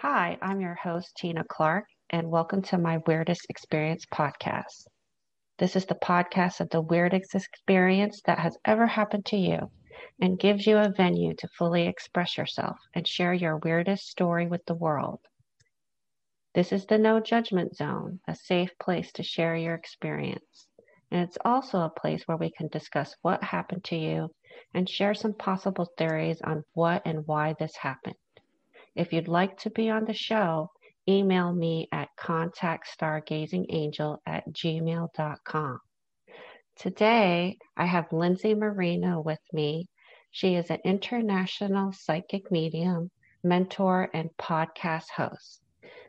Hi, I'm your host, Tina Clark, and welcome to my Weirdest Experience podcast. This is the podcast of the weirdest experience that has ever happened to you and gives you a venue to fully express yourself and share your weirdest story with the world. This is the no judgment zone, a safe place to share your experience. And it's also a place where we can discuss what happened to you and share some possible theories on what and why this happened. If you'd like to be on the show, email me at contactstargazingangel@gmail.com. Today, I have Lindsay Marino with me. She is an international psychic medium, mentor, and podcast host.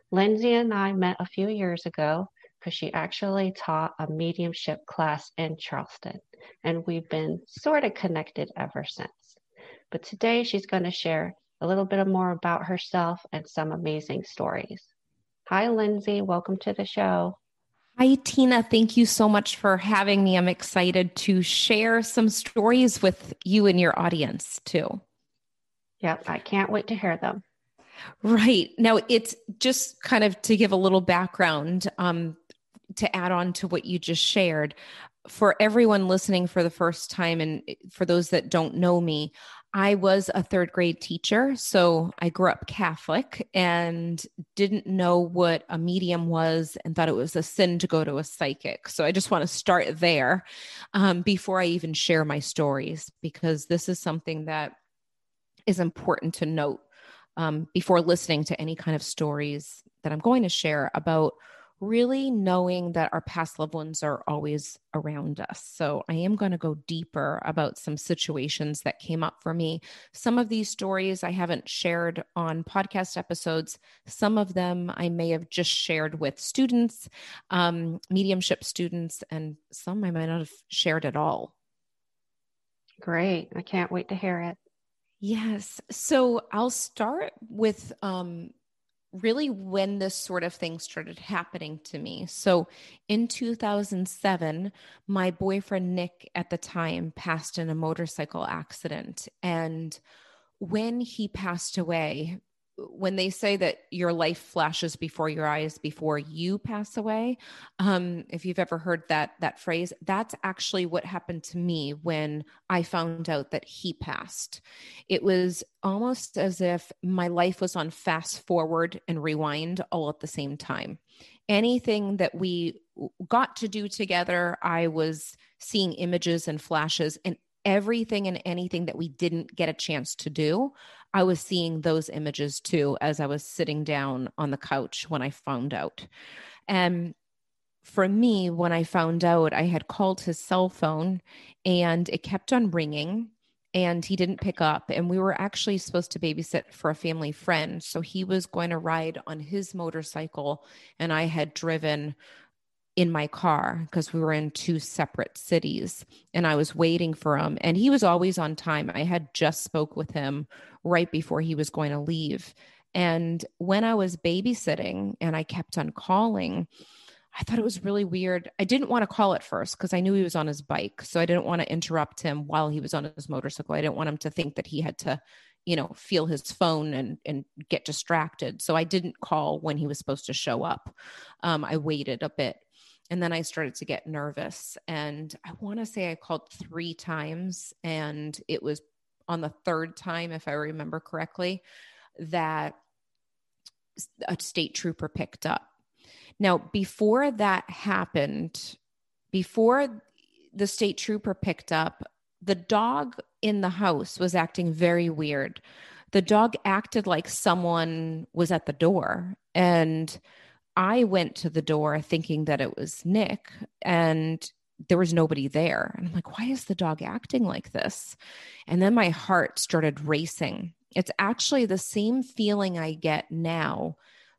Lindsay and I met a few years ago because she actually taught a mediumship class in Charleston, and we've been sort of connected ever since. But today, she's going to share a little bit more about herself and some amazing stories. Hi, Lindsay. Welcome to the show. Hi, Tina. Thank you so much for having me. I'm excited to share some stories with you and your audience too. Yep. I can't wait to hear them. Right. Now, it's just kind of to give a little background to add on to what you just shared. For everyone listening for the first time, and for those that don't know me, I was a third grade teacher, so I grew up Catholic and didn't know what a medium was and thought it was a sin to go to a psychic. So I just want to start there before I even share my stories, because this is something that is important to note before listening to any kind of stories that I'm going to share about really knowing that our past loved ones are always around us. So I am going to go deeper about some situations that came up for me. Some of these stories I haven't shared on podcast episodes. Some of them I may have just shared with students, mediumship students, and some I might not have shared at all. Great. I can't wait to hear it. Yes. So I'll start with, really when this sort of thing started happening to me. So in 2007, my boyfriend, Nick, at the time passed in a motorcycle accident. And when he passed away, when they say that your life flashes before your eyes, before you pass away, if you've ever heard that phrase, that's actually what happened to me when I found out that he passed. It was almost as if my life was on fast forward and rewind all at the same time. Anything that we got to do together, I was seeing images and flashes, and everything and anything that we didn't get a chance to do, I was seeing those images too, as I was sitting down on the couch when I found out. And for me, when I found out, I had called his cell phone and it kept on ringing and he didn't pick up. And we were actually supposed to babysit for a family friend. So he was going to ride on his motorcycle and I had driven in my car because we were in two separate cities and I was waiting for him, and he was always on time. I had just spoke with him right before he was going to leave. And when I was babysitting and I kept on calling, I thought it was really weird. I didn't want to call at first because I knew he was on his bike. So I didn't want to interrupt him while he was on his motorcycle. I didn't want him to think that he had to, feel his phone and get distracted. So I didn't call when he was supposed to show up. I waited a bit. And then I started to get nervous, and I want to say I called 3 times, and it was on the 3rd time, if I remember correctly, that a state trooper picked up. Now, before that happened, before the state trooper picked up, the dog in the house was acting very weird. The dog acted like someone was at the door, and I went to the door thinking that it was Nick, and there was nobody there. And I'm like, why is the dog acting like this? And then my heart started racing. It's actually the same feeling I get now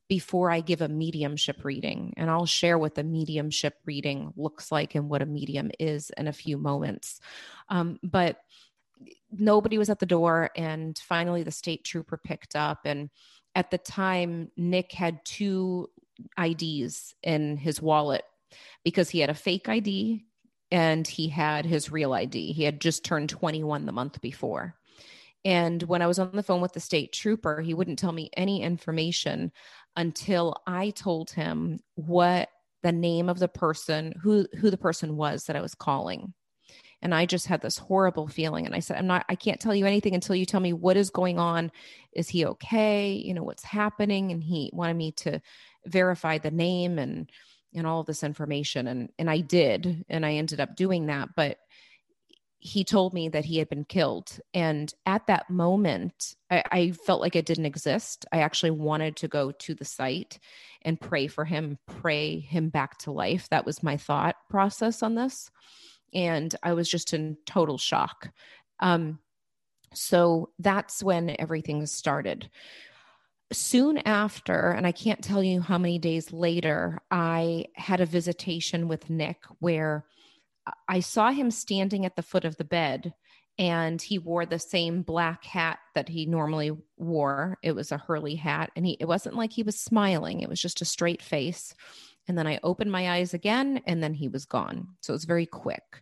before I give a mediumship reading. And I'll share what the mediumship reading looks like and what a medium is in a few moments. But nobody was at the door. And finally the state trooper picked up. And at the time, Nick had 2 IDs in his wallet because he had a fake ID and he had his real ID. He had just turned 21 the month before. And when I was on the phone with the state trooper, he wouldn't tell me any information until I told him what the name of the person, who the person was that I was calling. And I just had this horrible feeling. And I said, I can't tell you anything until you tell me what is going on. Is he okay? You know, what's happening? And he wanted me to verify the name and all of this information. And I did, and I ended up doing that, but he told me that he had been killed. And at that moment, I felt like it didn't exist. I actually wanted to go to the site and pray for him, pray him back to life. That was my thought process on this. And I was just in total shock. So that's when everything started. Soon after, and I can't tell you how many days later, I had a visitation with Nick where I saw him standing at the foot of the bed, and he wore the same black hat that he normally wore. It was a Hurley hat, and it wasn't like he was smiling. It was just a straight face. And then I opened my eyes again, and then he was gone. So it was very quick.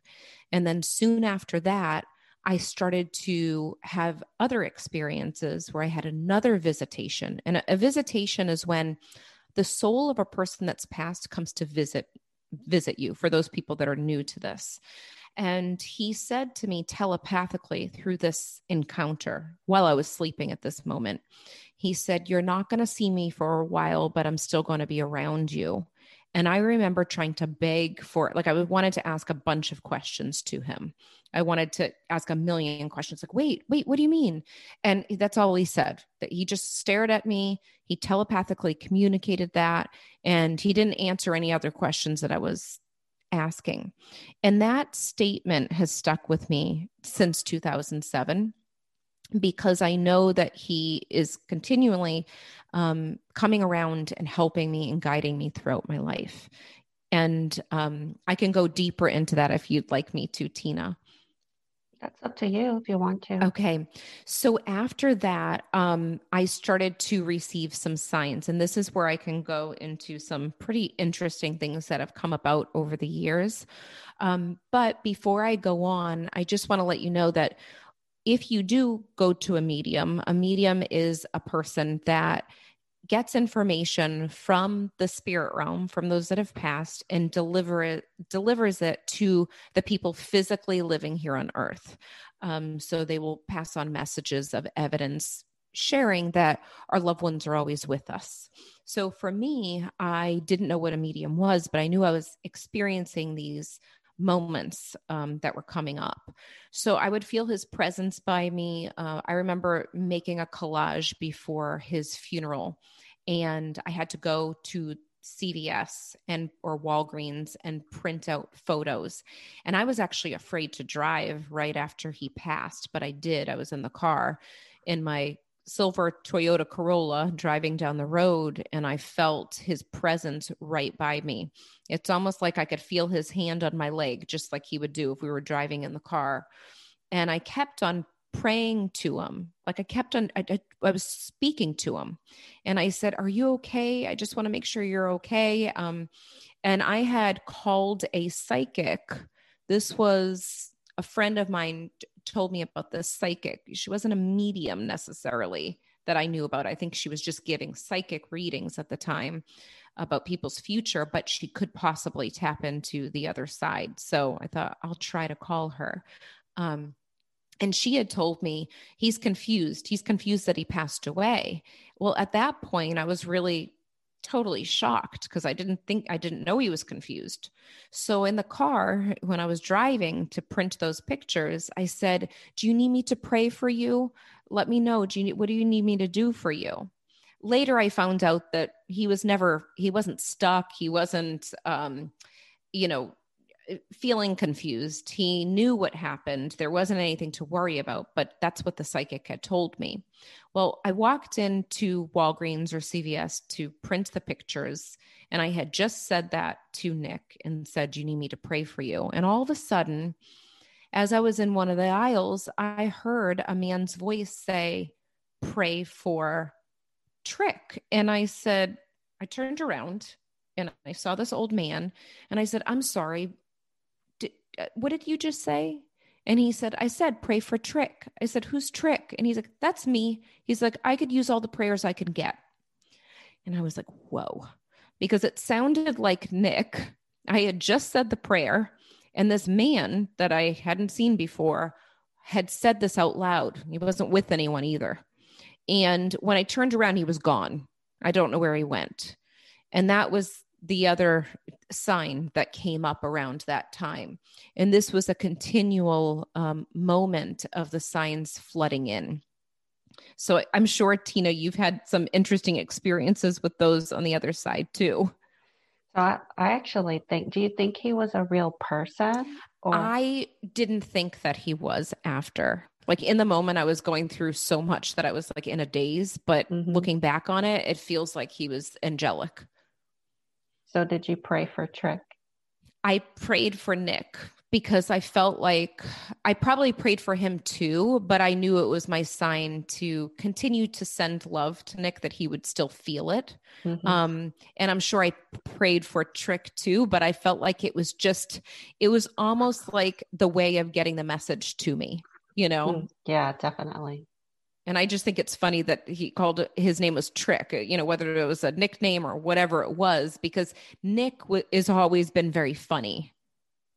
And then soon after that, I started to have other experiences where I had another visitation. And a visitation is when the soul of a person that's passed comes to visit you, for those people that are new to this. And he said to me telepathically through this encounter while I was sleeping at this moment, he said, "You're not going to see me for a while, but I'm still going to be around you." And I remember trying to beg for it. Like, I wanted to ask a bunch of questions to him. I wanted to ask a million questions. Like, wait, what do you mean? And that's all he said, that he just stared at me. He telepathically communicated that. And he didn't answer any other questions that I was asking. And that statement has stuck with me since 2007, because I know that he is continually coming around and helping me and guiding me throughout my life. And I can go deeper into that if you'd like me to, Tina. That's up to you if you want to. Okay. So after that, I started to receive some signs, and this is where I can go into some pretty interesting things that have come about over the years. But before I go on, I just want to let you know that if you do go to a medium is a person that gets information from the spirit realm, from those that have passed, and delivers it to the people physically living here on earth. So they will pass on messages of evidence sharing that our loved ones are always with us. So for me, I didn't know what a medium was, but I knew I was experiencing these moments that were coming up. So I would feel his presence by me. I remember making a collage before his funeral, and I had to go to CVS or Walgreens and print out photos. And I was actually afraid to drive right after he passed, but I did. I was in the car in my silver Toyota Corolla driving down the road, and I felt his presence right by me. It's almost like I could feel his hand on my leg, just like he would do if we were driving in the car. And I kept on praying to him. Like, I kept on, I was speaking to him, and I said, "Are you okay? I just want to make sure you're okay." And I had called a psychic. This was a friend of mine told me about this psychic. She wasn't a medium necessarily that I knew about. I think she was just giving psychic readings at the time about people's future, but she could possibly tap into the other side. So I thought, I'll try to call her. And she had told me, "He's confused. He's confused that he passed away." Well, at that point, I was really totally shocked, because I didn't know he was confused. So in the car, when I was driving to print those pictures, I said, "Do you need me to pray for you? Let me know. What do you need me to do for you?" Later, I found out that he wasn't stuck. He wasn't, feeling confused. He knew what happened. There wasn't anything to worry about, but that's what the psychic had told me. Well, I walked into Walgreens or CVS to print the pictures, and I had just said that to Nick and said, "You need me to pray for you." And all of a sudden, as I was in one of the aisles, I heard a man's voice say, "Pray for Trick." And I turned around and I saw this old man, and I said, "I'm sorry. What did you just say?" And he said, I said, pray for Trick. I said, who's Trick? And he's like, that's me. He's like, I could use all the prayers I can get. And I was like, whoa, because it sounded like Nick. I had just said the prayer, and this man that I hadn't seen before had said this out loud. He wasn't with anyone either. And when I turned around, he was gone. I don't know where he went. And that was the other sign that came up around that time. And this was a continual moment of the signs flooding in. So I'm sure, Tina, you've had some interesting experiences with those on the other side too. So I actually think, do you think he was a real person? Or? I didn't think that he was after. Like in the moment, I was going through so much that I was like in a daze, but looking back on it, it feels like he was angelic. So did you pray for Trick? I prayed for Nick because I felt like I probably prayed for him too, but I knew it was my sign to continue to send love to Nick, that he would still feel it. And I'm sure I prayed for Trick too, but I felt like it was just, it was almost like the way of getting the message to me, you know? Yeah, definitely. And I just think it's funny that he called his name was Trick, you know, whether it was a nickname or whatever it was, because Nick is always been very funny,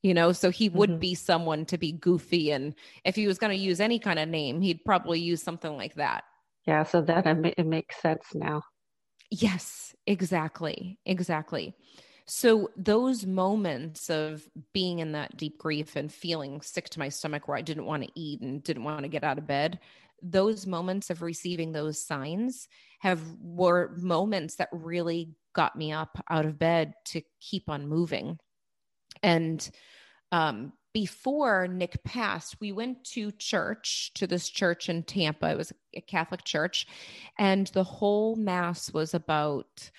you know, so he would be someone to be goofy. And if he was going to use any kind of name, he'd probably use something like that. Yeah. So that it makes sense now. Yes, exactly. Exactly. So those moments of being in that deep grief and feeling sick to my stomach where I didn't want to eat and didn't want to get out of bed, those moments of receiving those signs were moments that really got me up out of bed to keep on moving. And before Nick passed, we went to church, to this church in Tampa. It was a Catholic church, and the whole mass was about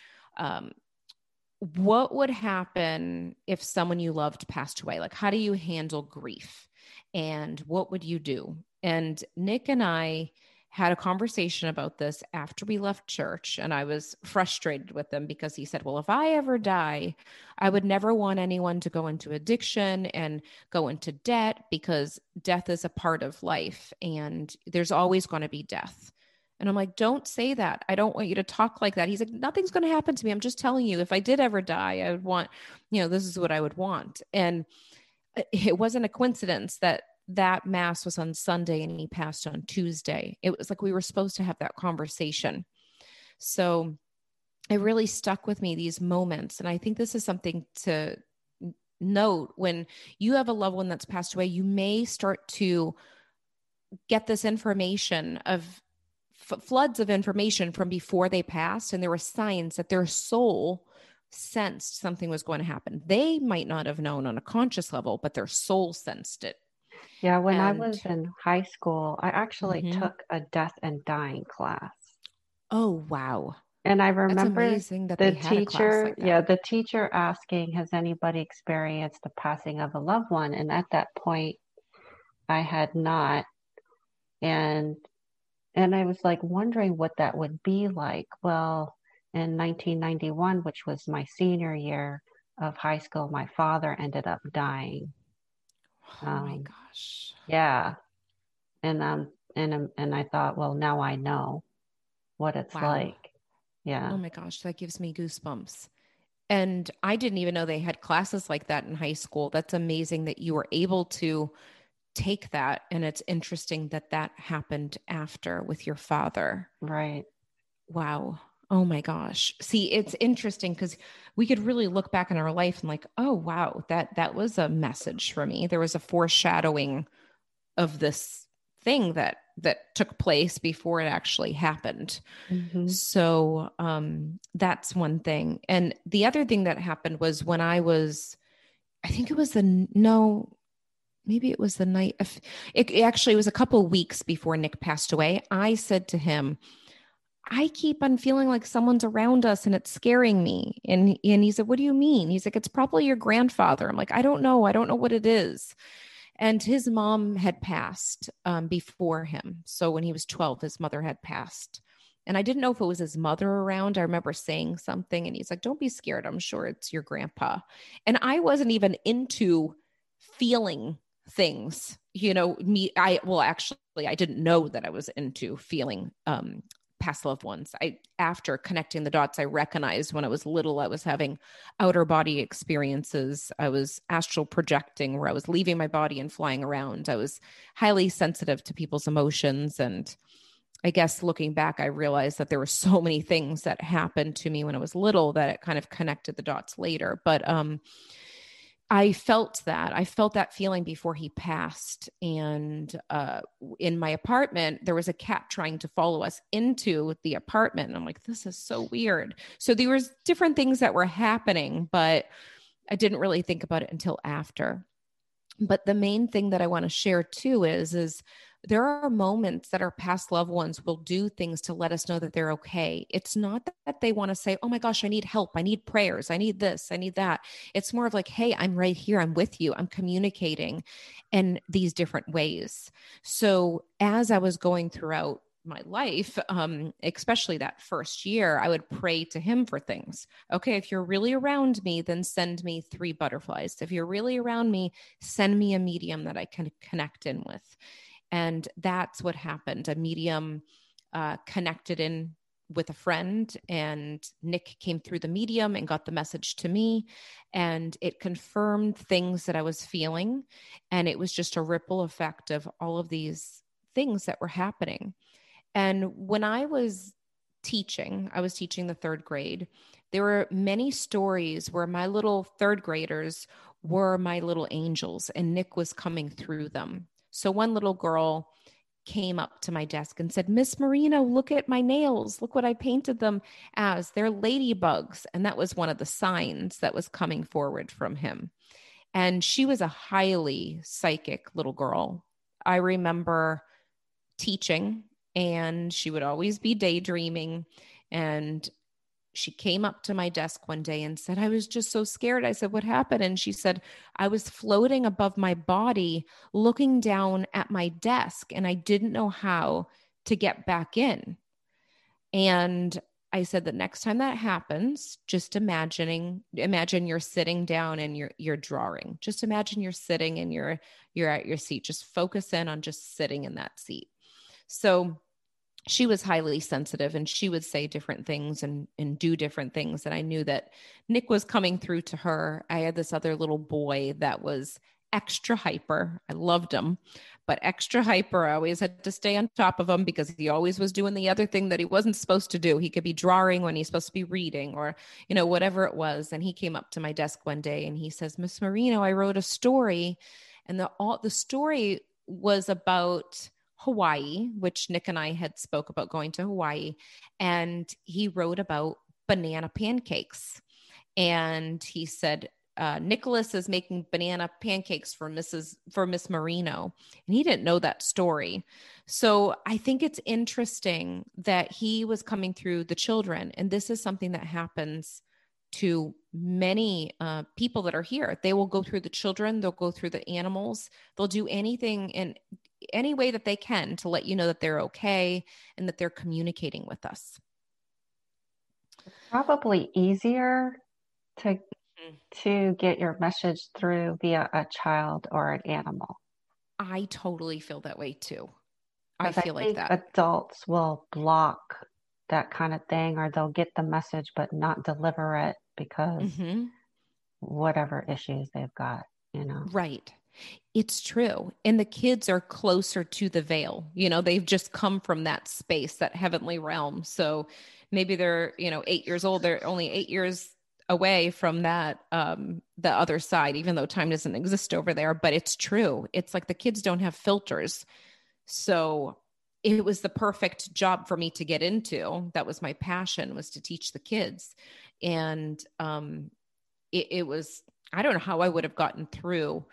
what would happen if someone you loved passed away? Like, how do you handle grief? And what would you do? And Nick and I had a conversation about this after we left church, and I was frustrated with him because he said, well, if I ever die, I would never want anyone to go into addiction and go into debt, because death is a part of life and there's always going to be death. And I'm like, don't say that. I don't want you to talk like that. He's like, nothing's going to happen to me. I'm just telling you, if I did ever die, I would want, you know, this is what I would want. And it wasn't a coincidence that mass was on Sunday and he passed on Tuesday. It was like we were supposed to have that conversation. So it really stuck with me, these moments. And I think this is something to note. When you have a loved one that's passed away, you may start to get this information of floods of information from before they passed. And there were signs that their soul sensed something was going to happen. They might not have known on a conscious level, but their soul sensed it. Yeah. When I was in high school, I actually took a death and dying class. Oh, wow. And I remember the teacher asking, has anybody experienced the passing of a loved one? And at that point I had not. And I was like wondering what that would be like. Well, in 1991, which was my senior year of high school, my father ended up dying. Oh my gosh. Yeah. And I thought, well, now I know what it's like. Yeah. Oh my gosh. That gives me goosebumps. And I didn't even know they had classes like that in high school. That's amazing that you were able to take that. And it's interesting that that happened after with your father. Right. Wow. Oh my gosh. See, it's interesting because we could really look back in our life and like, oh, wow, that was a message for me. There was a foreshadowing of this thing that took place before it actually happened. So, that's one thing. And the other thing that happened was when it was a couple weeks before Nick passed away. I said to him, I keep on feeling like someone's around us and it's scaring me. And he said, what do you mean? He's like, it's probably your grandfather. I'm like, I don't know what it is. And his mom had passed before him. So when he was 12, his mother had passed. And I didn't know if it was his mother around. I remember saying something and he's like, don't be scared. I'm sure it's your grandpa. And I wasn't even into feeling things, you know, I didn't know that I was into feeling, past loved ones. After connecting the dots, I recognized when I was little, I was having outer body experiences. I was astral projecting, where I was leaving my body and flying around. I was highly sensitive to people's emotions. And I guess looking back, I realized that there were so many things that happened to me when I was little that it kind of connected the dots later. But, I felt that feeling before he passed. And, in my apartment, there was a cat trying to follow us into the apartment. And I'm like, this is so weird. So there was different things that were happening, but I didn't really think about it until after. But the main thing that I want to share too is there are moments that our past loved ones will do things to let us know that they're okay. It's not that they want to say, oh my gosh, I need help. I need prayers. I need this. I need that. It's more of like, hey, I'm right here. I'm with you. I'm communicating in these different ways. So as I was going throughout my life, especially that first year, I would pray to him for things. Okay. If you're really around me, then send me 3 butterflies. If you're really around me, send me a medium that I can connect in with. And that's what happened. A medium connected in with a friend, and Nick came through the medium and got the message to me, and it confirmed things that I was feeling. And it was just a ripple effect of all of these things that were happening. And when I was teaching the 3rd grade. There were many stories where my little 3rd graders were my little angels, and Nick was coming through them. So one little girl came up to my desk and said, Miss Marino, look at my nails. Look what I painted them as. They're ladybugs. And that was one of the signs that was coming forward from him. And she was a highly psychic little girl. I remember teaching, and she would always be daydreaming. And she came up to my desk one day and said, I was just so scared. I said, what happened? And she said, I was floating above my body, looking down at my desk, and I didn't know how to get back in. And I said, the next time that happens, just imagine you're sitting down and you're drawing. Just imagine you're sitting and you're at your seat. Just focus in on just sitting in that seat. So she was highly sensitive, and she would say different things and do different things. And I knew that Nick was coming through to her. I had this other little boy that was extra hyper. I loved him, but extra hyper. I always had to stay on top of him because he always was doing the other thing that he wasn't supposed to do. He could be drawing when he's supposed to be reading, or, you know, whatever it was. And he came up to my desk one day and he says, Miss Marino, I wrote a story. And the story was about Hawaii, which Nick and I had spoke about going to Hawaii, and he wrote about banana pancakes. And he said, Nicholas is making banana pancakes for Miss Marino. And he didn't know that story. So I think it's interesting that he was coming through the children. And this is something that happens to many people that are here. They will go through the children. They'll go through the animals. They'll do anything in any way that they can to let you know that they're okay and that they're communicating with us. It's probably easier to get your message through via a child or an animal. I totally feel that way too. I think adults will block that kind of thing, or they'll get the message but not deliver it because whatever issues they've got, you know. Right. It's true. And the kids are closer to the veil. You know, they've just come from that space, that heavenly realm. So maybe they're, you know, 8 years old. They're only 8 years away from that, the other side, even though time doesn't exist over there. But it's true. It's like the kids don't have filters. So it was the perfect job for me to get into. That was my passion, was to teach the kids. And it was, I don't know how I would have gotten through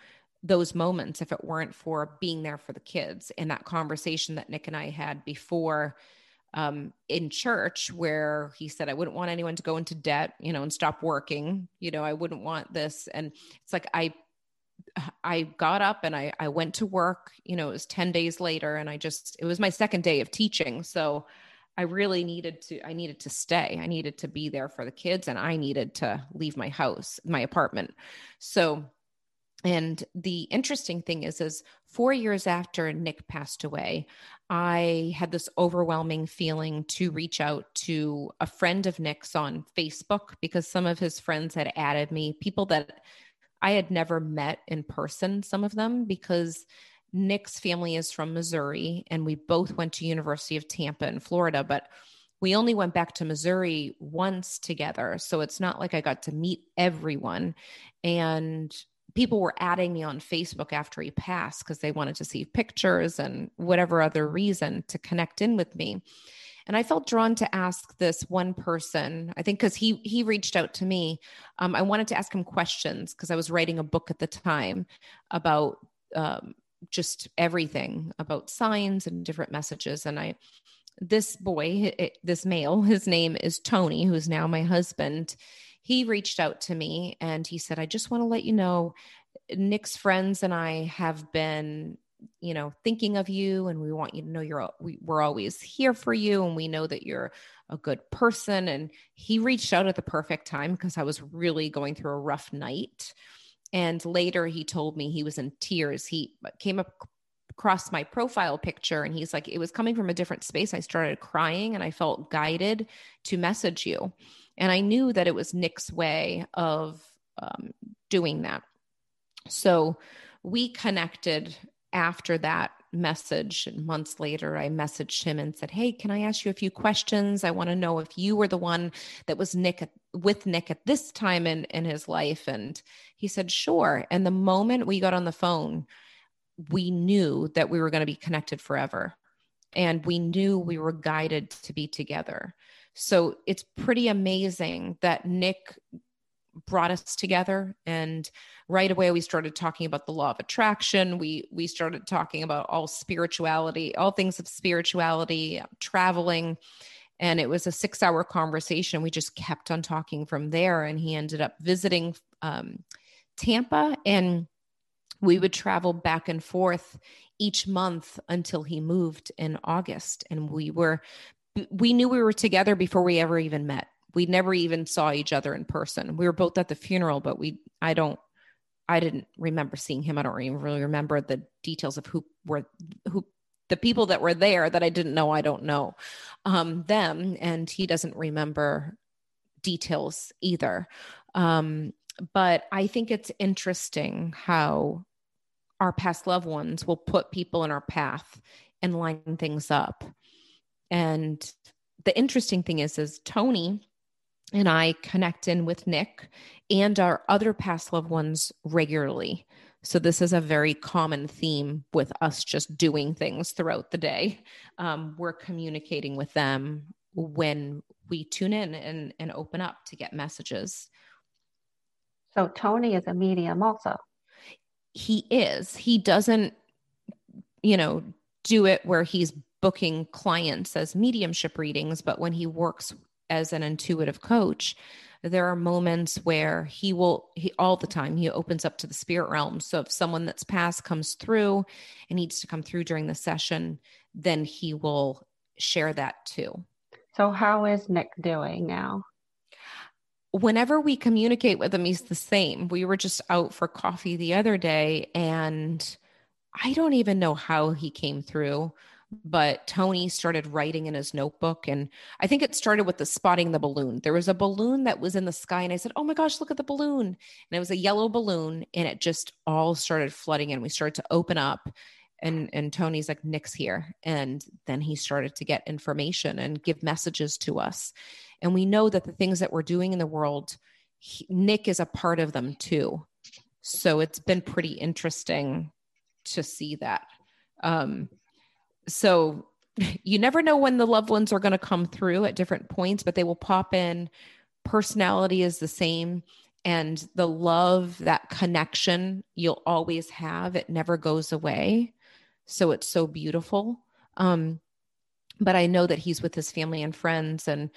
those moments if it weren't for being there for the kids, and that conversation that Nick and I had before in church, where he said, I wouldn't want anyone to go into debt, you know, and stop working, you know, I wouldn't want this. And it's like, I got up and I went to work, you know, it was 10 days later, and it was my 2nd day of teaching. So I really needed to stay. I needed to be there for the kids, and I needed to leave my apartment. So And the interesting thing is 4 years after Nick passed away, I had this overwhelming feeling to reach out to a friend of Nick's on Facebook, because some of his friends had added me, people that I had never met in person, some of them, because Nick's family is from Missouri and we both went to University of Tampa in Florida, but we only went back to Missouri once together. So it's not like I got to meet everyone. And people were adding me on Facebook after he passed because they wanted to see pictures and whatever other reason to connect in with me. And I felt drawn to ask this one person, I think, because he reached out to me. I wanted to ask him questions because I was writing a book at the time about just everything about signs and different messages. And this boy, this male, his name is Tony, who's now my husband. He reached out to me and he said, I just want to let you know, Nick's friends and I have been, thinking of you, and we want you to know we're always here for you. And we know that you're a good person. And he reached out at the perfect time because I was really going through a rough night. And later he told me he was in tears. He came across my profile picture and he's like, it was coming from a different space. I started crying and I felt guided to message you. And I knew that it was Nick's way of doing that. So we connected after that message. And months later, I messaged him and said, hey, can I ask you a few questions? I want to know if you were the one that was with Nick at this time in his life. And he said, sure. And the moment we got on the phone, we knew that we were going to be connected forever. And we knew we were guided to be together. So it's pretty amazing that Nick brought us together. And right away, we started talking about the law of attraction. We started talking about all things of spirituality, traveling. And it was a 6-hour conversation. We just kept on talking from there. And he ended up visiting Tampa, and we would travel back and forth each month until he moved in August. And we knew we were together before we ever even met. We never even saw each other in person. We were both at the funeral, but I didn't remember seeing him. I don't even really remember the details of who the people that were there that I didn't know. I don't know them. And he doesn't remember details either. But I think it's interesting how our past loved ones will put people in our path and line things up. And the interesting thing is Tony and I connect in with Nick and our other past loved ones regularly. So this is a very common theme with us just doing things throughout the day. We're communicating with them when we tune in and open up to get messages. So Tony is a medium also. He is. He doesn't, do it where he's booking clients as mediumship readings, but when he works as an intuitive coach, there are moments where all the time, he opens up to the spirit realm. So if someone that's passed comes through and needs to come through during the session, then he will share that too. So how is Nick doing now? Whenever we communicate with him, he's the same. We were just out for coffee the other day and I don't even know how he came through, but Tony started writing in his notebook. And I think it started with the spotting the balloon. There was a balloon that was in the sky and I said, oh my gosh, look at the balloon. And it was a yellow balloon and it just all started flooding in. We started to open up and Tony's like, Nick's here. And then he started to get information and give messages to us. And we know that the things that we're doing in the world, Nick is a part of them too. So it's been pretty interesting to see that. So you never know when the loved ones are going to come through at different points, but they will pop in. Personality is the same. And the love, that connection you'll always have, it never goes away. So it's so beautiful. But I know that he's with his family and friends. And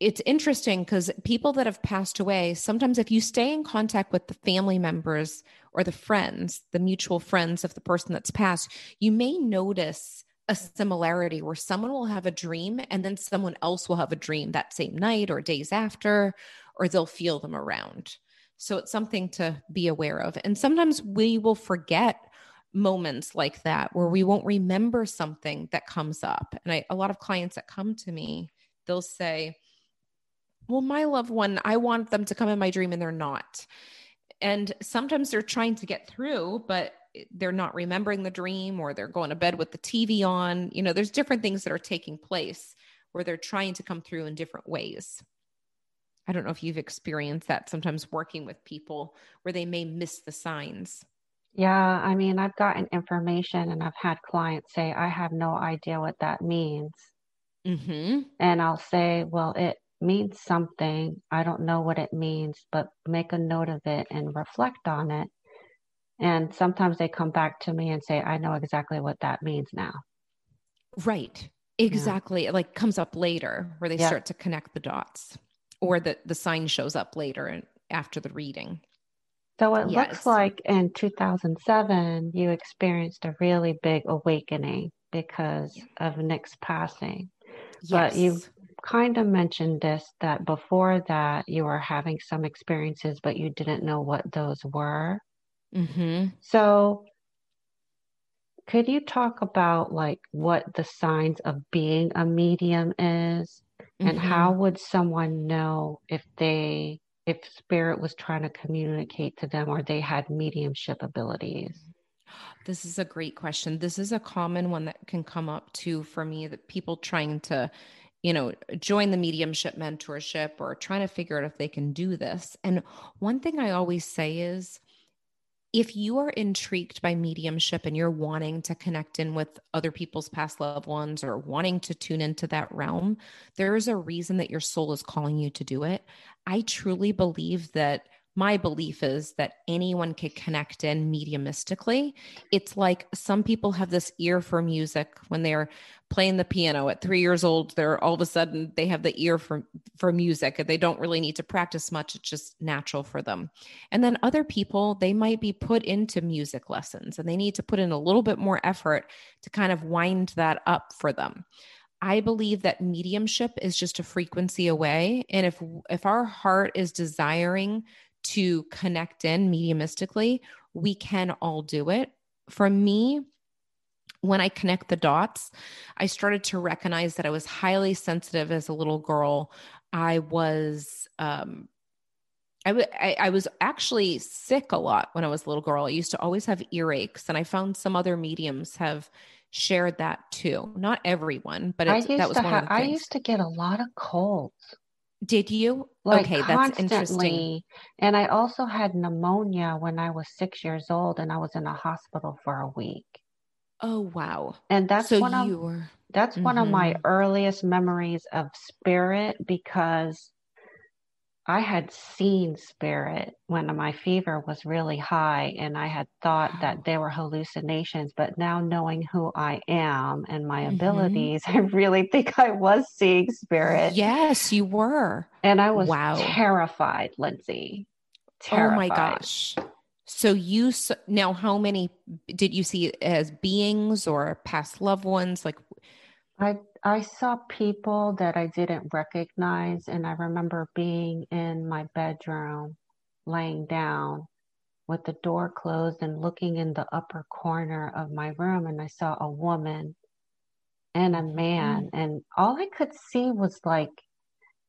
it's interesting because people that have passed away, sometimes if you stay in contact with the family members or the friends, the mutual friends of the person that's passed, you may notice a similarity where someone will have a dream and then someone else will have a dream that same night or days after, or they'll feel them around. So it's something to be aware of. And sometimes we will forget moments like that where we won't remember something that comes up. And a lot of clients that come to me, they'll say, well, my loved one, I want them to come in my dream and they're not. And sometimes they're trying to get through, but they're not remembering the dream, or they're going to bed with the TV on. You know, there's different things that are taking place where they're trying to come through in different ways. I don't know if you've experienced that sometimes working with people where they may miss the signs. Yeah. I mean, I've gotten information and I've had clients say, I have no idea what that means. Mm-hmm. And I'll say, well, it means something. I don't know what it means, but make a note of it and reflect on it. And sometimes they come back to me and say, I know exactly what that means now. Right. Exactly. Yeah. It like comes up later where they start to connect the dots, or the sign shows up later and after the reading. So it looks like in 2007, you experienced a really big awakening because of Nick's passing. Yes. But you kind of mentioned this, that before that you were having some experiences, but you didn't know what those were. Mm-hmm. So could you talk about like what the signs of being a medium is, mm-hmm. and how would someone know if spirit was trying to communicate to them or they had mediumship abilities? This is a great question. This is a common one that can come up too for me, that people trying to, you know, join the mediumship mentorship or trying to figure out if they can do this. And one thing I always say is, if you are intrigued by mediumship and you're wanting to connect in with other people's past loved ones or wanting to tune into that realm, there is a reason that your soul is calling you to do it. I truly believe that my belief is that anyone could connect in mediumistically. It's like some people have this ear for music when they're playing the piano at 3 years old. They're all of a sudden, they have the ear for music, and they don't really need to practice much. It's just natural for them. And then other people, they might be put into music lessons and they need to put in a little bit more effort to kind of wind that up for them. I believe that mediumship is just a frequency away. And if our heart is desiring to connect in mediumistically, we can all do it. For me, when I connect the dots, I started to recognize that I was highly sensitive as a little girl. I was, I was actually sick a lot when I was a little girl. I used to always have earaches, and I found some other mediums have shared that too. Not everyone, but that was one of the things. I used to get a lot of colds. Did you? Like, okay, constantly. That's interesting. And I also had pneumonia when I was 6 years old, and I was in a hospital for a week. Oh, wow. And that's mm-hmm. one of my earliest memories of spirit, because I had seen spirit when my fever was really high, and I had thought that they were hallucinations, but now knowing who I am and my mm-hmm. abilities, I really think I was seeing spirit. Yes, you were. And I was terrified, Lindsay. Terrified. Oh my gosh. So now how many did you see as beings or past loved ones? Like, I saw people that I didn't recognize, and I remember being in my bedroom, laying down with the door closed and looking in the upper corner of my room, and I saw a woman and a man, and all I could see was like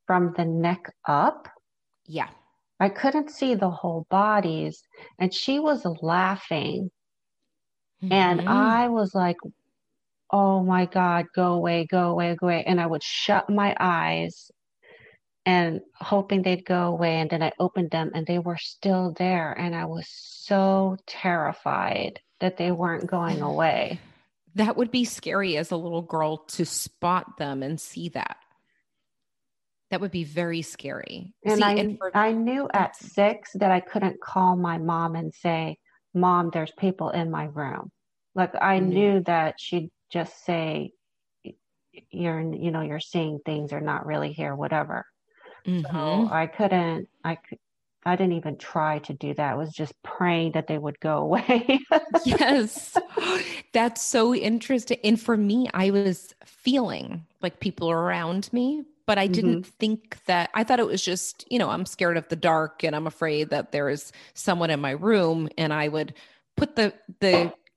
from the neck up. Yeah. I couldn't see the whole bodies, and she was laughing, mm-hmm. and I was like, oh my God, go away, go away, go away. And I would shut my eyes and hoping they'd go away. And then I opened them and they were still there. And I was so terrified that they weren't going away. That would be scary as a little girl to spot them and see that. That would be very scary. And I knew at 6 that I couldn't call my mom and say, Mom, there's people in my room. Like, I mm-hmm. knew that she'd just say, you're seeing things, or not really here, whatever. Mm-hmm. So I didn't even try to do that. I was just praying that they would go away. Yes. That's so interesting. And for me, I was feeling like people around me, but I didn't think that, I thought it was just, you know, I'm scared of the dark and I'm afraid that there is someone in my room, and I would put the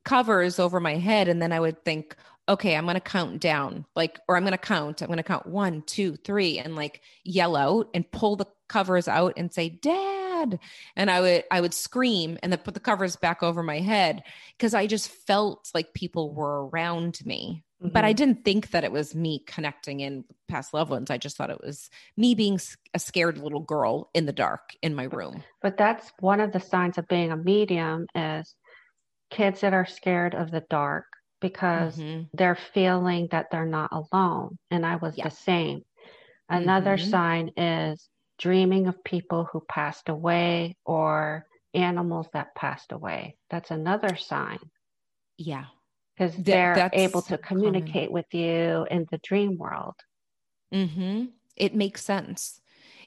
covers over my head. And then I would think, okay, I'm going to count down, like, or I'm going to count 1, 2, 3 and like yell out and pull the covers out and say, Dad. And I would scream and then put the covers back over my head, because I just felt like people were around me. Mm-hmm. But I didn't think that it was me connecting in past loved ones. I just thought it was me being a scared little girl in the dark in my room. But that's one of the signs of being a medium, is kids that are scared of the dark, because they're feeling that they're not alone. And I was the same. Another sign is dreaming of people who passed away or animals that passed away. That's another sign. Yeah. Because they're able to communicate with you in the dream world. Mm-hmm. It makes sense.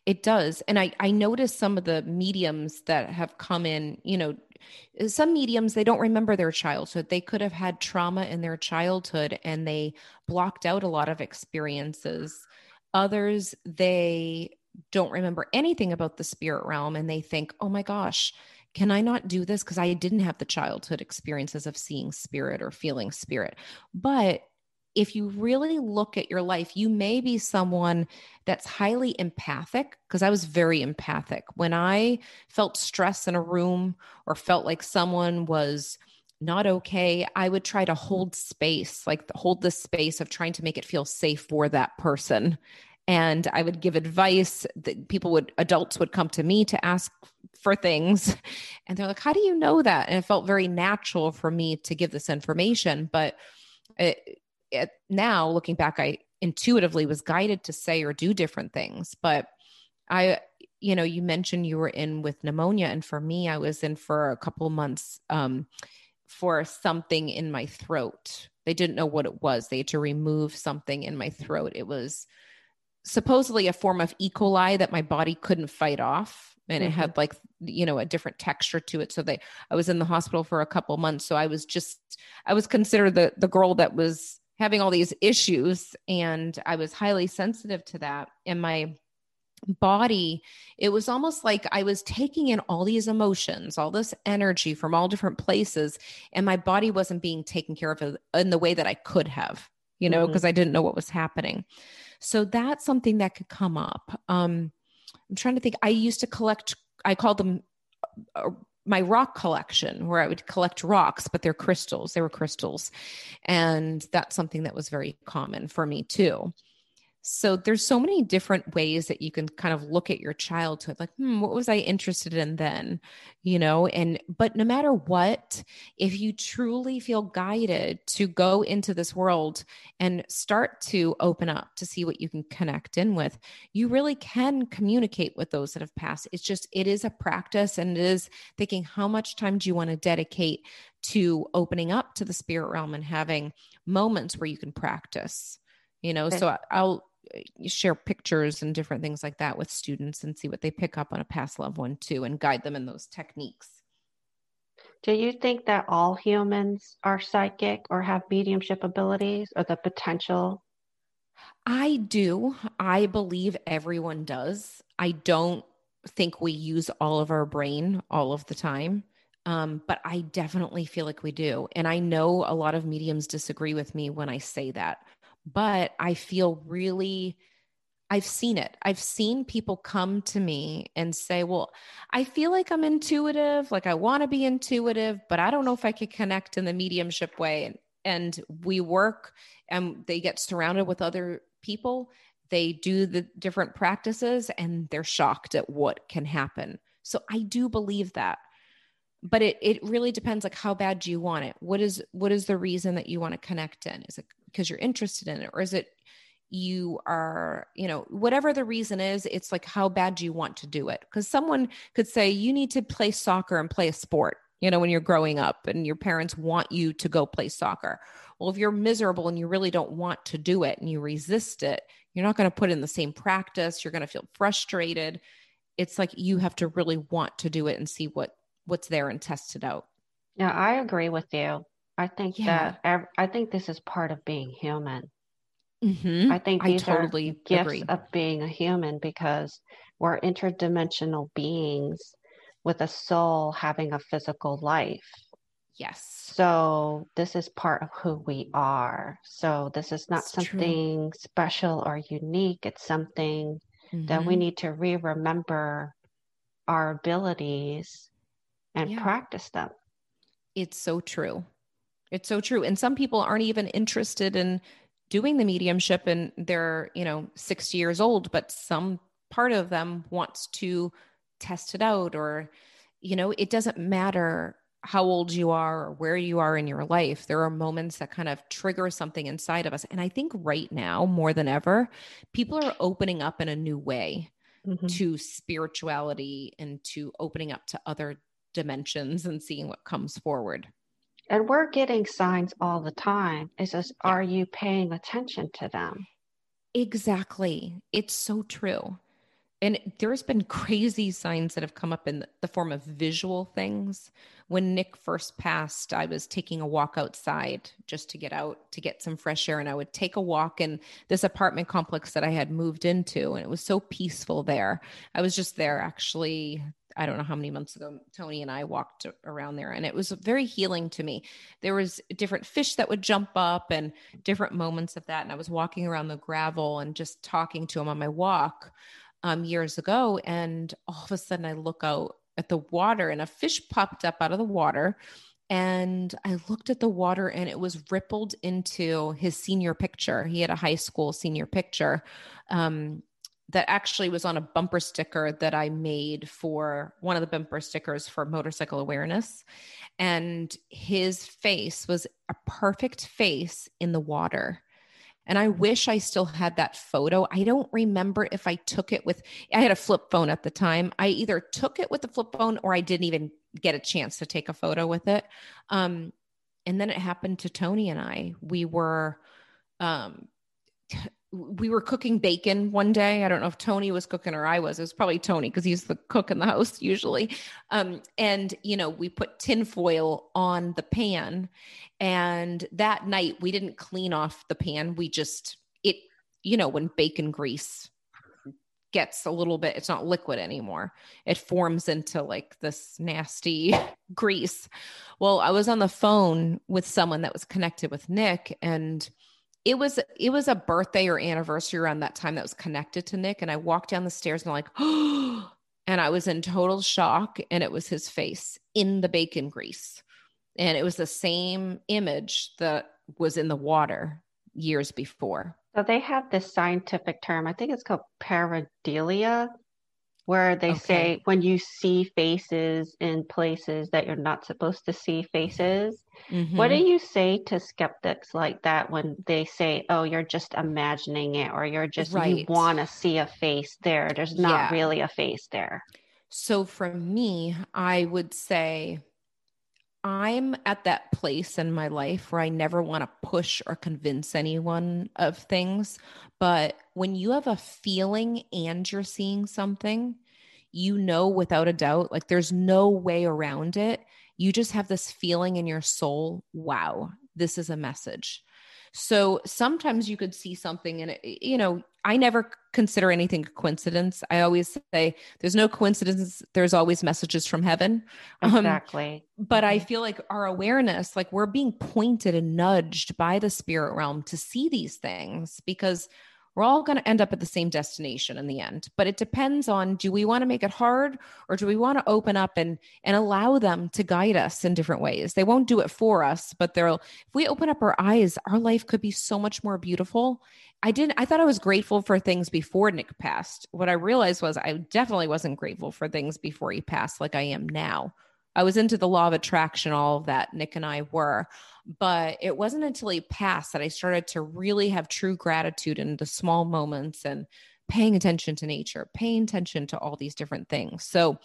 It does. And I noticed some of the mediums that have come in, you know, some mediums, they don't remember their childhood. They could have had trauma in their childhood and they blocked out a lot of experiences. Others, they don't remember anything about the spirit realm, and they think, oh my gosh, can I not do this? Because I didn't have the childhood experiences of seeing spirit or feeling spirit. But if you really look at your life, you may be someone that's highly empathic, because I was very empathic. When I felt stress in a room or felt like someone was not okay, I would try to hold space, like hold the space of trying to make it feel safe for that person. And I would give advice that adults would come to me to ask for things. And they're like, how do you know that? And it felt very natural for me to give this information. But now looking back, I intuitively was guided to say or do different things. But you know, you mentioned you were in with pneumonia. And for me, I was in for a couple months for something in my throat. They didn't know what it was. They had to remove something in my throat. It was supposedly a form of E. coli that my body couldn't fight off. And it had like, you know, a different texture to it. So I was in the hospital for a couple months. So I was considered the girl that was having all these issues. And I was highly sensitive to that. And my body, it was almost like I was taking in all these emotions, all this energy from all different places. And my body wasn't being taken care of in the way that I could have, you know, because I didn't know what was happening. So that's something that could come up. I'm trying to think. I used to collect, I called them my rock collection, where I would collect rocks, but they're crystals. They were crystals. And that's something that was very common for me too. So there's so many different ways that you can kind of look at your childhood, like, what was I interested in then, you know? But no matter what, if you truly feel guided to go into this world and start to open up to see what you can connect in with, you really can communicate with those that have passed. It's just, it is a practice, and it is thinking, how much time do you want to dedicate to opening up to the spirit realm and having moments where you can practice, you know? Okay. So I'll share pictures and different things like that with students and see what they pick up on a past loved one too, and guide them in those techniques. Do you think that all humans are psychic or have mediumship abilities or the potential? I do. I believe everyone does. I don't think we use all of our brain all of the time. But I definitely feel like we do. And I know a lot of mediums disagree with me when I say that. But I feel really, I've seen it. I've seen people come to me and say, well, I feel like I'm intuitive. Like I want to be intuitive, but I don't know if I could connect in the mediumship way. And we work, and they get surrounded with other people. They do the different practices and they're shocked at what can happen. So I do believe that. But it really depends, like, how bad do you want it? What is the reason that you want to connect in? Is it because you're interested in it? Or is it you are, you know, whatever the reason is, it's like, how bad do you want to do it? Because someone could say, you need to play soccer and play a sport, you know, when you're growing up and your parents want you to go play soccer. Well, if you're miserable and you really don't want to do it and you resist it, you're not going to put in the same practice. You're going to feel frustrated. It's like, you have to really want to do it and see what's there and test it out. Yeah, I agree with you. I think that I think this is part of being human. Mm-hmm. I think these are gifts of being a human, because we're interdimensional beings with a soul having a physical life. Yes. So this is part of who we are. So this is not something special or unique. It's something that we need to remember our abilities and practice them. It's so true. It's so true. And some people aren't even interested in doing the mediumship, and they're, 60 years old, but some part of them wants to test it out, or, it doesn't matter how old you are or where you are in your life. There are moments that kind of trigger something inside of us. And I think right now, more than ever, people are opening up in a new way to spirituality and to opening up to other dimensions and seeing what comes forward. And we're getting signs all the time. It's just, are you paying attention to them? Exactly. It's so true. And there's been crazy signs that have come up in the form of visual things. When Nick first passed, I was taking a walk outside just to get out, to get some fresh air. And I would take a walk in this apartment complex that I had moved into, and it was so peaceful there. I was just there, actually, I don't know how many months ago. Tony and I walked around there, and it was very healing to me. There was different fish that would jump up and different moments of that. And I was walking around the gravel and just talking to him on my walk. Years ago. And all of a sudden I look out at the water, and a fish popped up out of the water, and I looked at the water, and it was rippled into his senior picture. He had a high school senior picture, that actually was on a bumper sticker that I made for one of the bumper stickers for motorcycle awareness. And his face was a perfect face in the water. And I wish I still had that photo. I don't remember if I took it with, I had a flip phone at the time. I either took it with the flip phone or I didn't even get a chance to take a photo with it. And then it happened to Tony and I. We were cooking bacon one day. I don't know if Tony was cooking or I was. It was probably Tony, because he's the cook in the house usually. And we put tin foil on the pan. And that night we didn't clean off the pan. We just, when bacon grease gets a little bit, it's not liquid anymore. It forms into like this nasty grease. Well, I was on the phone with someone that was connected with Nick, and it was a birthday or anniversary around that time that was connected to Nick. And I walked down the stairs and I'm like, oh, and I was in total shock. And it was his face in the bacon grease. And it was the same image that was in the water years before. So they have this scientific term, I think it's called pareidolia, where they say when you see faces in places that you're not supposed to see faces. Mm-hmm. What do you say to skeptics like that when they say, oh, you're just imagining it, or you're just, you want to see a face there. There's not really a face there. So for me, I would say I'm at that place in my life where I never want to push or convince anyone of things. But when you have a feeling and you're seeing something, without a doubt, like there's no way around it. You just have this feeling in your soul. Wow, this is a message. So sometimes you could see something and, I never consider anything a coincidence. I always say there's no coincidence. There's always messages from heaven. Exactly. But I feel like our awareness, like we're being pointed and nudged by the spirit realm to see these things, because we're all going to end up at the same destination in the end. But it depends on, do we want to make it hard, or do we want to open up and allow them to guide us in different ways? They won't do it for us, but if we open up our eyes, our life could be so much more beautiful. I thought I was grateful for things before Nick passed. What I realized was I definitely wasn't grateful for things before he passed like I am now. I was into the law of attraction, all of that, Nick and I were, but it wasn't until he passed that I started to really have true gratitude in the small moments and paying attention to nature, paying attention to all these different things. So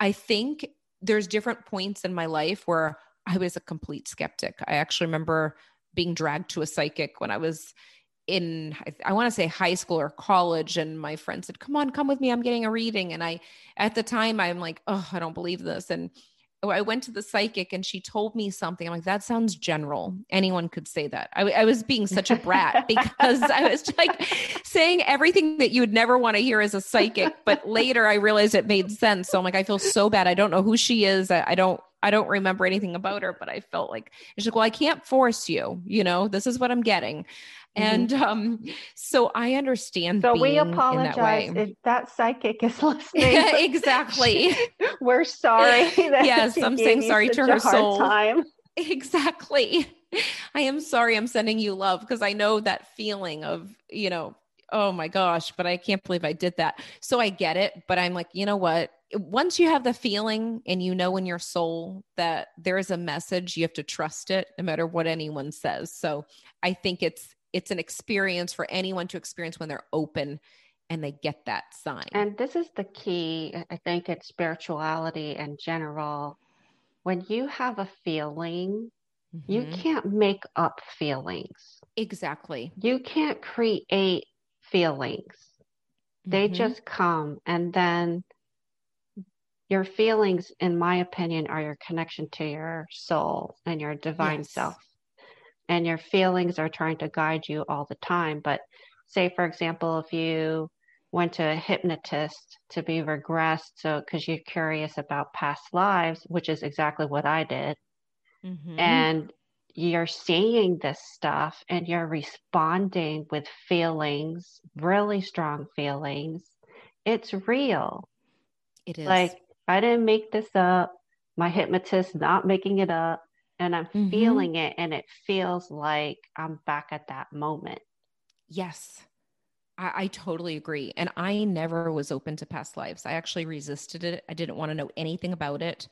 I think there's different points in my life where I was a complete skeptic. I actually remember being dragged to a psychic when I was in, I want to say high school or college. And my friend said, come with me. I'm getting a reading. And at the time I'm like, oh, I don't believe this. And I went to the psychic and she told me something. I'm like, that sounds general. Anyone could say that. I was being such a brat because I was like saying everything that you would never want to hear as a psychic. But later I realized it made sense. So I'm like, I feel so bad. I don't know who she is. I don't remember anything about her, but I felt like, she's like, well, I can't force you, you know, this is what I'm getting. And so I understand. So we apologize if that psychic is listening. Exactly. We're sorry. Yes. I'm saying sorry to her soul. Exactly. I am sorry. I'm sending you love because I know that feeling of, you know, oh my gosh, but I can't believe I did that. So I get it, but I'm like, you know what? Once you have the feeling and you know in your soul that there is a message, you have to trust it no matter what anyone says. So I think it's an experience for anyone to experience when they're open and they get that sign. And this is the key, I think, it's spirituality in general. When you have a feeling, you can't make up feelings. Exactly. You can't create feelings. They just come. And then your feelings, in my opinion, are your connection to your soul and your divine self. And your feelings are trying to guide you all the time. But say, for example, if you went to a hypnotist to be regressed, so because you're curious about past lives, which is exactly what I did, and you're seeing this stuff and you're responding with feelings, really strong feelings, it's real. It is. Like, I didn't make this up. My hypnotist not making it up. And I'm feeling it, and it feels like I'm back at that moment. Yes, I totally agree. And I never was open to past lives. I actually resisted it. I didn't want to know anything about it.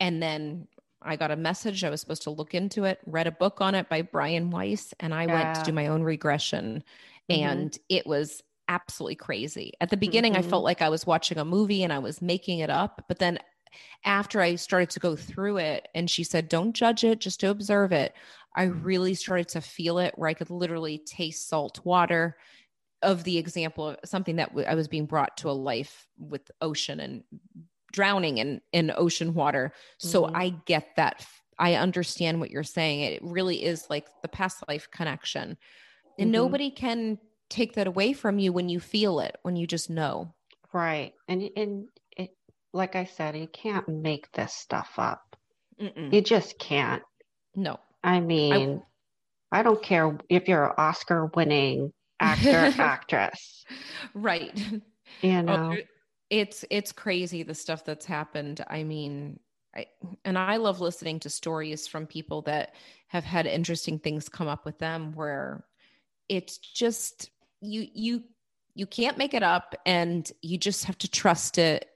And then I got a message. I was supposed to look into it, read a book on it by Brian Weiss, and I went to do my own regression. And it was absolutely crazy. At the beginning, I felt like I was watching a movie and I was making it up, but then after I started to go through it and she said, don't judge it, just to observe it, I really started to feel it where I could literally taste salt water of the example of something that I was being brought to a life with ocean and drowning in ocean water. So I get that. I understand what you're saying. It really is like the past life connection, and nobody can take that away from you when you feel it, when you just know. Right. And like I said, you can't make this stuff up. You just can't. No. I mean, I don't care if you're an Oscar winning actor, actress. Right. You know, it's crazy, the stuff that's happened. I mean, I love listening to stories from people that have had interesting things come up with them where it's just, you can't make it up and you just have to trust it.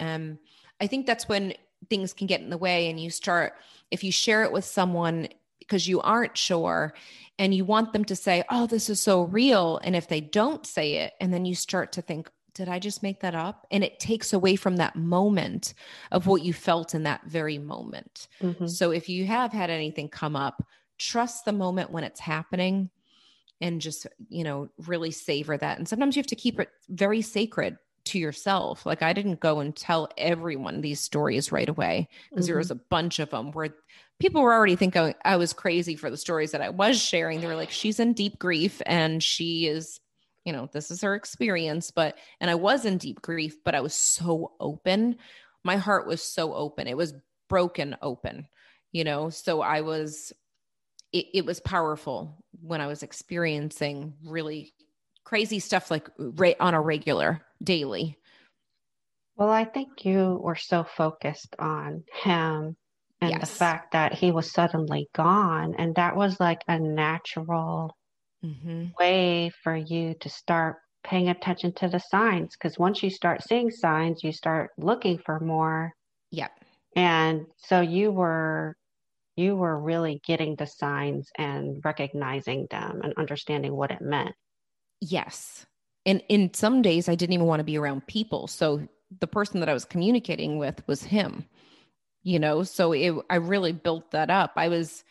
I think that's when things can get in the way, and you start, if you share it with someone because you aren't sure and you want them to say, oh, this is so real. And if they don't say it, and then you start to think, did I just make that up? And it takes away from that moment of what you felt in that very moment. So if you have had anything come up, trust the moment when it's happening and just, you know, really savor that. And sometimes you have to keep it very sacred to yourself. Like, I didn't go and tell everyone these stories right away because there was a bunch of them where people were already thinking I was crazy for the stories that I was sharing. They were like, she's in deep grief and she is, you know, this is her experience. And I was in deep grief, but I was so open. My heart was so open. It was broken open, you know? So it was powerful when I was experiencing really crazy stuff like on a regular daily. Well, I think you were so focused on him and the fact that he was suddenly gone. And that was like a natural way for you to start paying attention to the signs. Because once you start seeing signs, you start looking for more. Yep. And so you were really getting the signs and recognizing them and understanding what it meant. Yes. And in some days I didn't even want to be around people. So the person that I was communicating with was him, you know? So I really built that up. I was,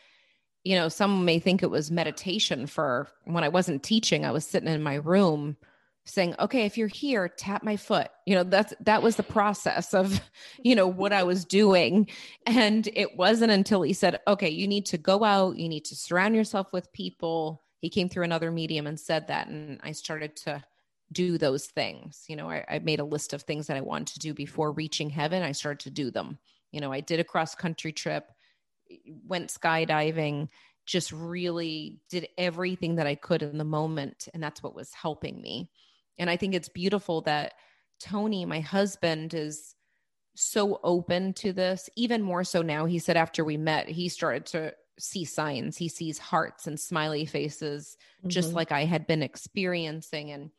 you know, some may think it was meditation when I wasn't teaching, I was sitting in my room saying, okay, if you're here, tap my foot. You know, that was the process of, you know, what I was doing. And it wasn't until he said, okay, you need to go out, you need to surround yourself with people. He came through another medium and said that. And I started to do those things. You know, I made a list of things that I wanted to do before reaching heaven. I started to do them. You know, I did a cross-country trip, went skydiving, just really did everything that I could in the moment. And that's what was helping me. And I think it's beautiful that Tony, my husband, is so open to this, even more so now. He said after we met, he started to see signs. He sees hearts and smiley faces, mm-hmm. just like I had been experiencing. And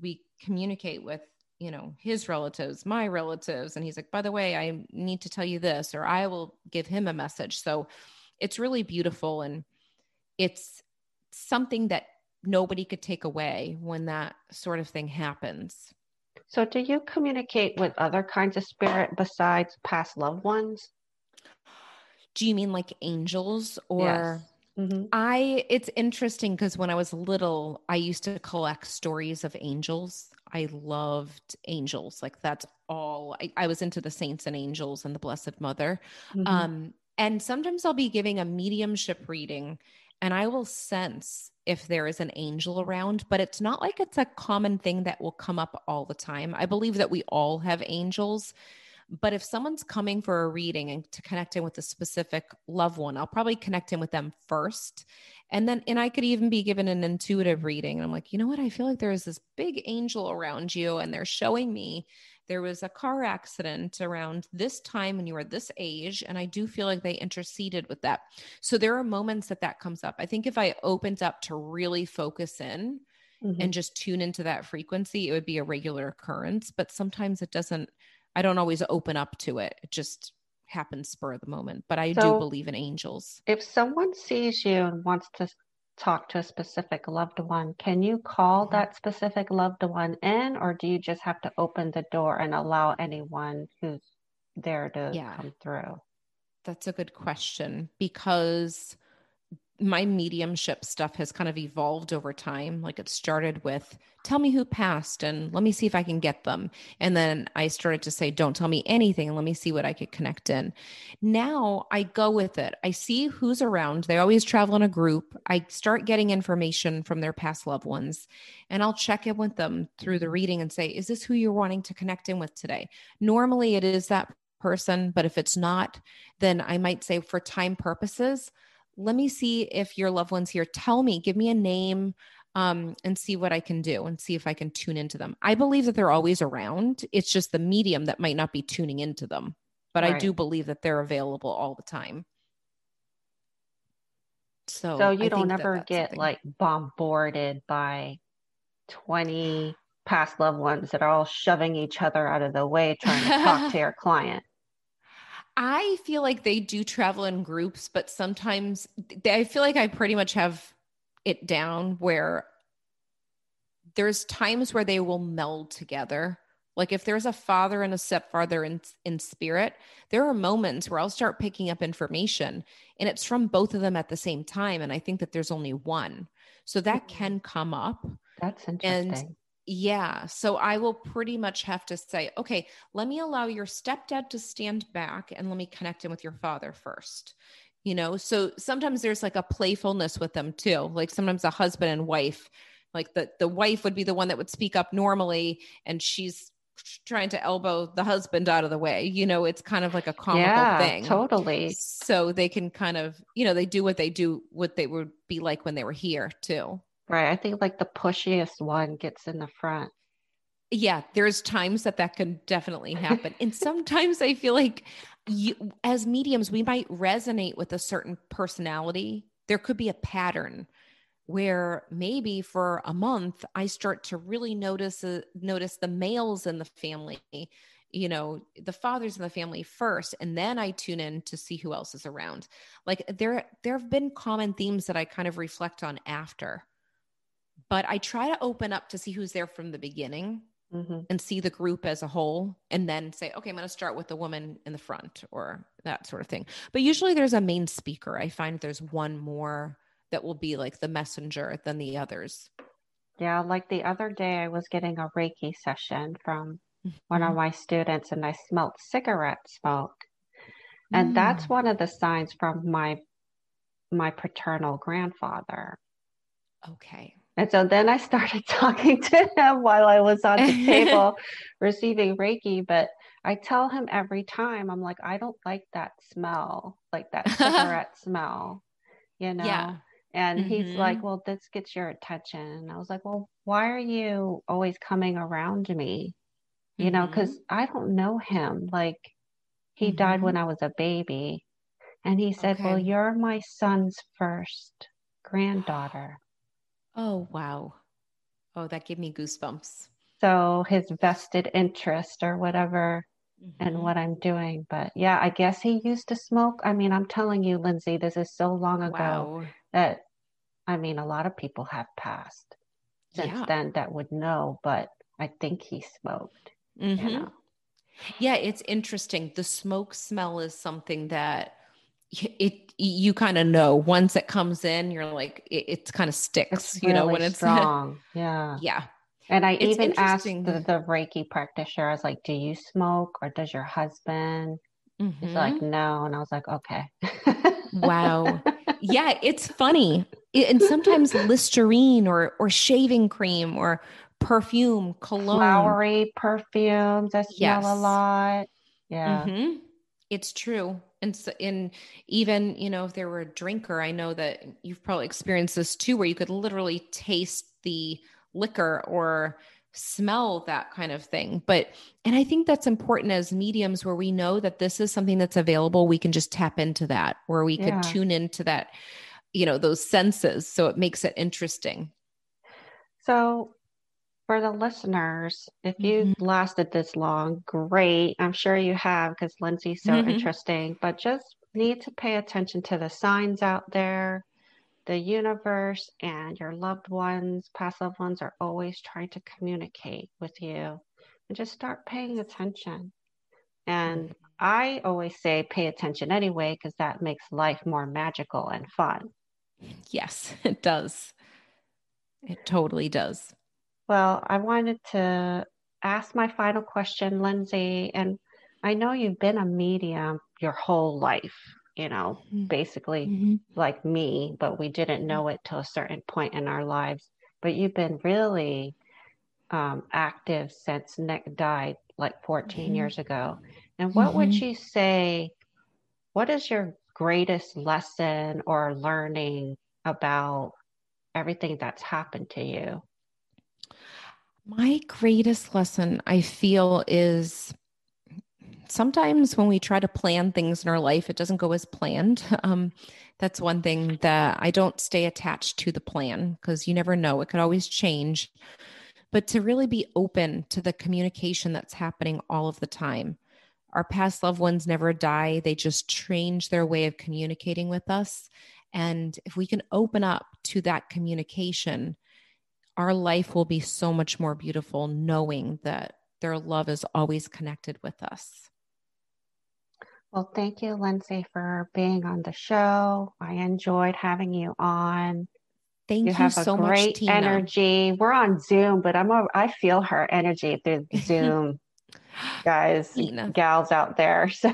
we communicate with, you know, his relatives, my relatives. And he's like, by the way, I need to tell you this, or I will give him a message. So it's really beautiful. And it's something that nobody could take away when that sort of thing happens. So do you communicate with other kinds of spirit besides past loved ones? Do you mean like angels or? Yes. Mm-hmm. It's interesting because when I was little, I used to collect stories of angels. I loved angels. Like that's all I was into, the saints and angels and the Blessed Mother. Mm-hmm. And sometimes I'll be giving a mediumship reading and I will sense if there is an angel around, but it's not like it's a common thing that will come up all the time. I believe that we all have angels, but if someone's coming for a reading and to connect in with a specific loved one, I'll probably connect in with them first. And I could even be given an intuitive reading. And I'm like, you know what? I feel like there is this big angel around you and they're showing me there was a car accident around this time when you were this age. And I do feel like they interceded with that. So there are moments that comes up. I think if I opened up to really focus in mm-hmm. and just tune into that frequency, it would be a regular occurrence, but sometimes it doesn't, I don't always open up to it. It just happens spur of the moment, but I do believe in angels. If someone sees you and wants to talk to a specific loved one, can you call that specific loved one in, or do you just have to open the door and allow anyone who's there to come through? That's a good question, because my mediumship stuff has kind of evolved over time. Like it started with, tell me who passed and let me see if I can get them. And then I started to say, don't tell me anything and let me see what I could connect in. Now I go with it. I see who's around. They always travel in a group. I start getting information from their past loved ones and I'll check in with them through the reading and say, is this who you're wanting to connect in with today? Normally it is that person, but if it's not, then I might say, for time purposes, let me see if your loved one's here. Tell me, give me a name, and see what I can do and see if I can tune into them. I believe that they're always around. It's just the medium that might not be tuning into them, but right. I do believe that they're available all the time. So you don't ever get something like bombarded by 20 past loved ones that are all shoving each other out of the way, trying to talk to your client. I feel like they do travel in groups, but sometimes I feel like I pretty much have it down where there's times where they will meld together. Like if there's a father and a stepfather in spirit, there are moments where I'll start picking up information and it's from both of them at the same time. And I think that there's only one. So that can come up. That's interesting. So I will pretty much have to say, okay, let me allow your stepdad to stand back and let me connect him with your father first. You know, so sometimes there's like a playfulness with them too. Like sometimes a husband and wife, like the wife would be the one that would speak up normally and she's trying to elbow the husband out of the way. You know, it's kind of like a comical thing. Totally. So they can kind of, you know, they do what they would be like when they were here too. Right. I think like the pushiest one gets in the front. Yeah. There's times that can definitely happen. And sometimes I feel like as mediums, we might resonate with a certain personality. There could be a pattern where maybe for a month, I start to really notice the males in the family, you know, the fathers in the family first, and then I tune in to see who else is around. Like there have been common themes that I kind of reflect on after. But I try to open up to see who's there from the beginning mm-hmm. and see the group as a whole and then say, okay, I'm going to start with the woman in the front or that sort of thing. But usually there's a main speaker. I find there's one more that will be like the messenger than the others. Yeah, like the other day, I was getting a Reiki session from one of my students, and I smelled cigarette smoke. And that's one of the signs from my paternal grandfather. Okay. And so then I started talking to him while I was on the table receiving Reiki. But I tell him every time, I'm like, I don't like that smell, like that cigarette smell, you know? Yeah. And he's like, well, this gets your attention. And I was like, well, why are you always coming around me? You know, because I don't know him. Like, he died when I was a baby. And he said, well, you're my son's first granddaughter. Oh, wow. Oh, that gave me goosebumps. So his vested interest or whatever in what I'm doing. But yeah, I guess he used to smoke. I mean, I'm telling you, Lindsay, this is so long ago that, I mean, a lot of people have passed since then that would know, but I think he smoked, you know? Yeah, it's interesting. The smoke smell is something that you kind of know once it comes in, you're like, it kind of sticks, you know, when it's strong. Yeah. Yeah. And I even asked the Reiki practitioner, I was like, do you smoke or does your husband? He's like, no. And I was like, okay. Wow. Yeah. It's funny. And sometimes Listerine or shaving cream or perfume, cologne, flowery perfumes. I smell a lot. Yeah. It's true. And so in even, you know, if there were a drinker, I know that you've probably experienced this too, where you could literally taste the liquor or smell that kind of thing. But, and I think that's important as mediums where we know that this is something that's available. We can just tap into that, or we could tune into that, you know, those senses. So it makes it interesting. So for the listeners, if you've lasted this long, great. I'm sure you have, because Lindsay's so interesting, but just need to pay attention to the signs out there. The universe and your loved ones, past loved ones, are always trying to communicate with you, and just start paying attention. And I always say pay attention anyway, because that makes life more magical and fun. Yes, it does. It totally does. Well, I wanted to ask my final question, Lindsay, and I know you've been a medium your whole life, you know, basically like me, but we didn't know it till a certain point in our lives. But you've been really active since Nick died like 14 years ago. And what would you say, what is your greatest lesson or learning about everything that's happened to you? My greatest lesson, I feel, is sometimes when we try to plan things in our life, it doesn't go as planned. That's one thing that I don't stay attached to the plan, because you never know, it could always change. But to really be open to the communication that's happening all of the time. Our past loved ones never die. They just change their way of communicating with us. And if we can open up to that communication, our life will be so much more beautiful, knowing that their love is always connected with us. Well, thank you, Lindsay, for being on the show. I enjoyed having you on. Thank you so much, Tina. You have a great energy. We're on Zoom, but I feel her energy through Zoom. Guys, Tina. Gals out there. So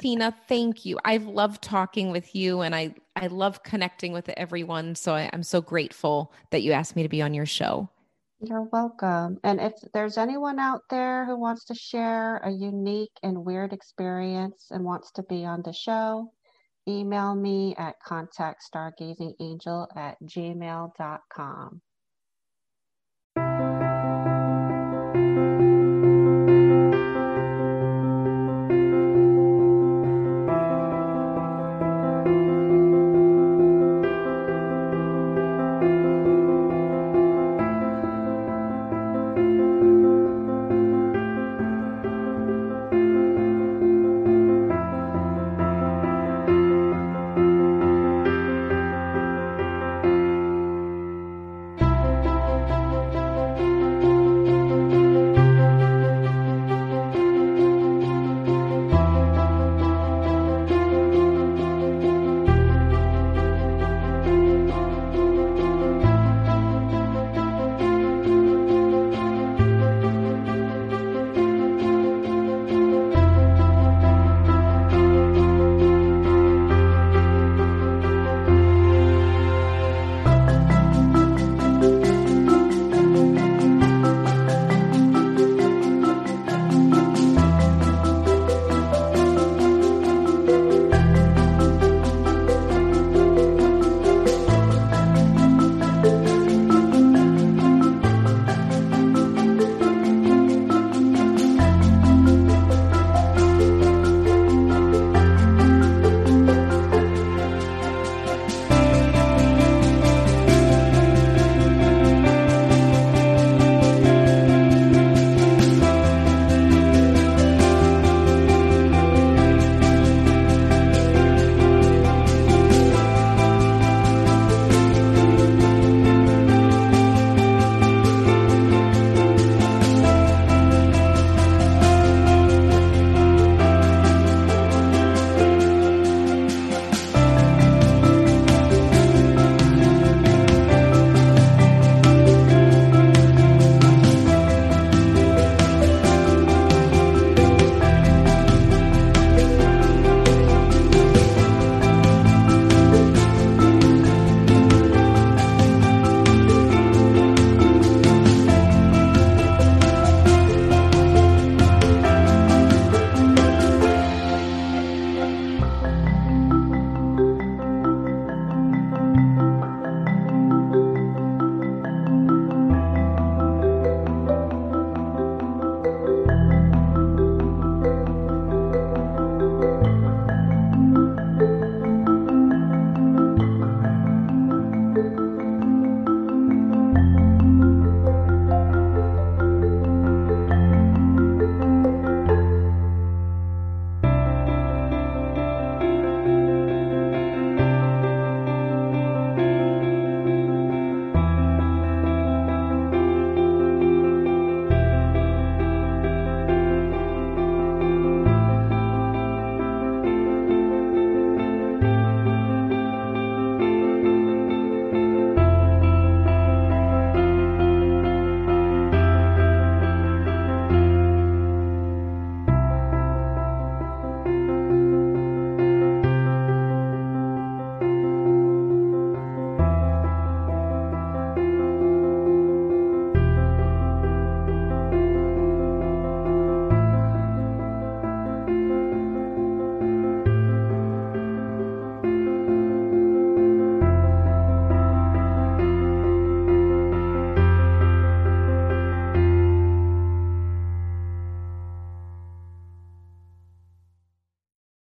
Tina, thank you. I've loved talking with you, and I love connecting with everyone. So I'm so grateful that you asked me to be on your show. You're welcome. And if there's anyone out there who wants to share a unique and weird experience and wants to be on the show, email me at contactstargazingangel@gmail.com.